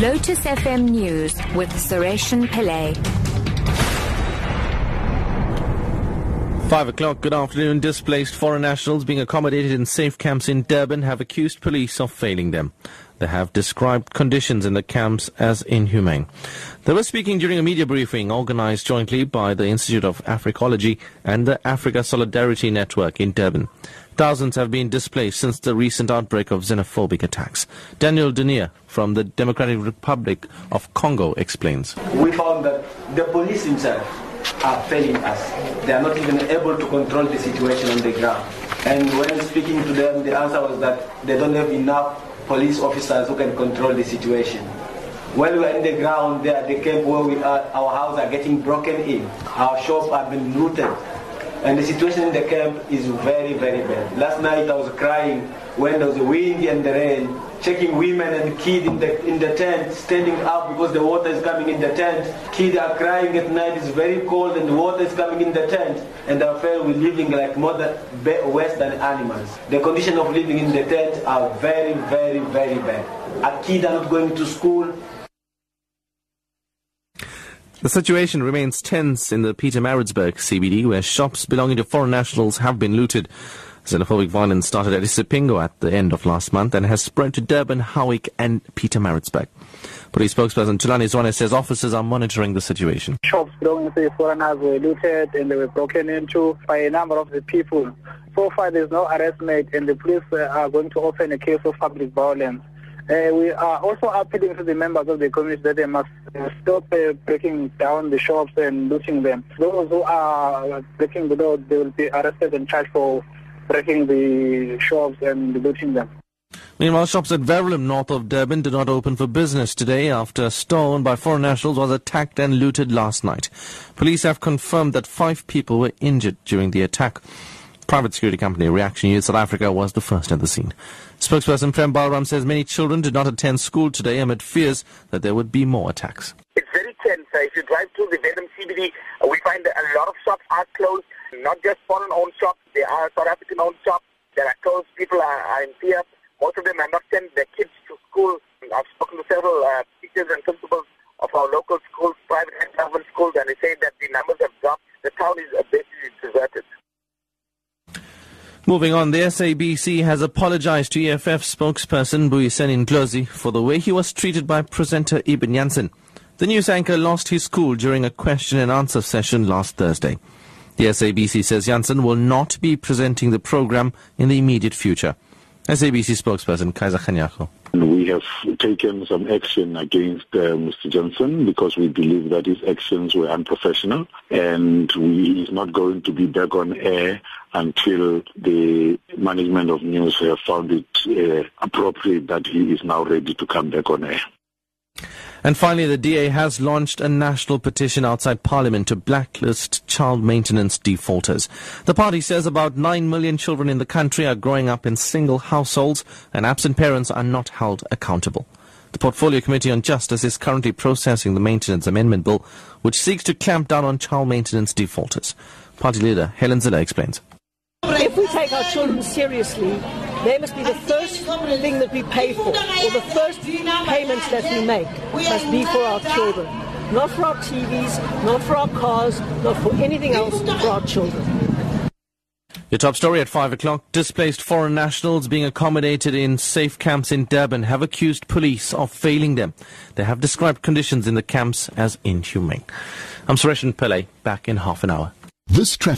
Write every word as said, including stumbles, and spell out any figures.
Lotus F M News with Sareshen Pillay. Five o'clock, good afternoon. Displaced foreign nationals being accommodated in safe camps in Durban have accused police of failing them. They have described conditions in the camps as inhumane. They were speaking during a media briefing organized jointly by the Institute of Africology and the Africa Solidarity Network in Durban. Thousands have been displaced since the recent outbreak of xenophobic attacks. Daniel Denier from the Democratic Republic of Congo explains. We found that the police themselves are failing us. They are not even able to control the situation on the ground. And when speaking to them, the answer was that they don't have enough police officers who can control the situation. When we are in the ground there, the camp where we are, our houses are getting broken in, our shops have been looted, and the situation in the camp is very, very bad. Last night I was crying when there was the wind and the rain, checking women and kids in the in the tent, standing up because the water is coming in the tent. Kids are crying at night, it's very cold and the water is coming in the tent. And I feel we're living like more than Western animals. The condition of living in the tent are very, very, very bad. Our kids are not going to school. The situation remains tense in the Pietermaritzburg C B D, where shops belonging to foreign nationals have been looted. Xenophobic violence started at Isipingo at the end of last month and has spread to Durban, Howick and Pietermaritzburg. Police spokesperson Tulani Zwane says officers are monitoring the situation. Shops belonging to the foreigners were looted and they were broken into by a number of the people. So far there is no arrest made and the police are going to open a case of public violence. Uh, we are also appealing to the members of the community that they must uh, stop uh, breaking down the shops and looting them. Those who are breaking the door, they will be arrested and charged for breaking the shops and looting them. Meanwhile, shops at Verulam, north of Durban, did not open for business today after a store owned by foreign nationals was attacked and looted last night. Police have confirmed that five people were injured during the attack. Private security company Reaction Unit South Africa was the first at the scene. Spokesperson Prem Balram says many children did not attend school today amid fears that there would be more attacks. It's very tense. Uh, if you drive through the Verulam C B D, uh, we find a lot of shops are closed. Not just foreign-owned shops, they are South African-owned shops. There are closed. People are, are in fear. Most of them are not sending their kids to school. I've spoken to several uh, teachers and principals of our local schools, private and government schools, and they say that the numbers have dropped. The town is uh, basically deserted. Moving on, the S A B C has apologized to E F F spokesperson Mbuyiseni Ndlozi for the way he was treated by presenter Eben Jansen. The news anchor lost his cool during a question and answer session last Thursday. The S A B C says Jansen will not be presenting the program in the immediate future. S A B C spokesperson Kaiser Khanyako. We have taken some action against uh, Mister Jansen because we believe that his actions were unprofessional and he is not going to be back on air until the management of news have found it uh, appropriate that he is now ready to come back on air. And finally, the D A has launched a national petition outside Parliament to blacklist child maintenance defaulters. The party says about nine million children in the country are growing up in single households and absent parents are not held accountable. The Portfolio Committee on Justice is currently processing the Maintenance Amendment Bill, which seeks to clamp down on child maintenance defaulters. Party leader Helen Zille explains. If we take our children seriously, they must be the first thing that we pay for, or the first payments that we make must be for our children. Not for our T Vs, not for our cars, not for anything else, for our children. Your top story at five o'clock. Displaced foreign nationals being accommodated in safe camps in Durban have accused police of failing them. They have described conditions in the camps as inhumane. I'm Sareshen Pillay, back in half an hour. This traffic.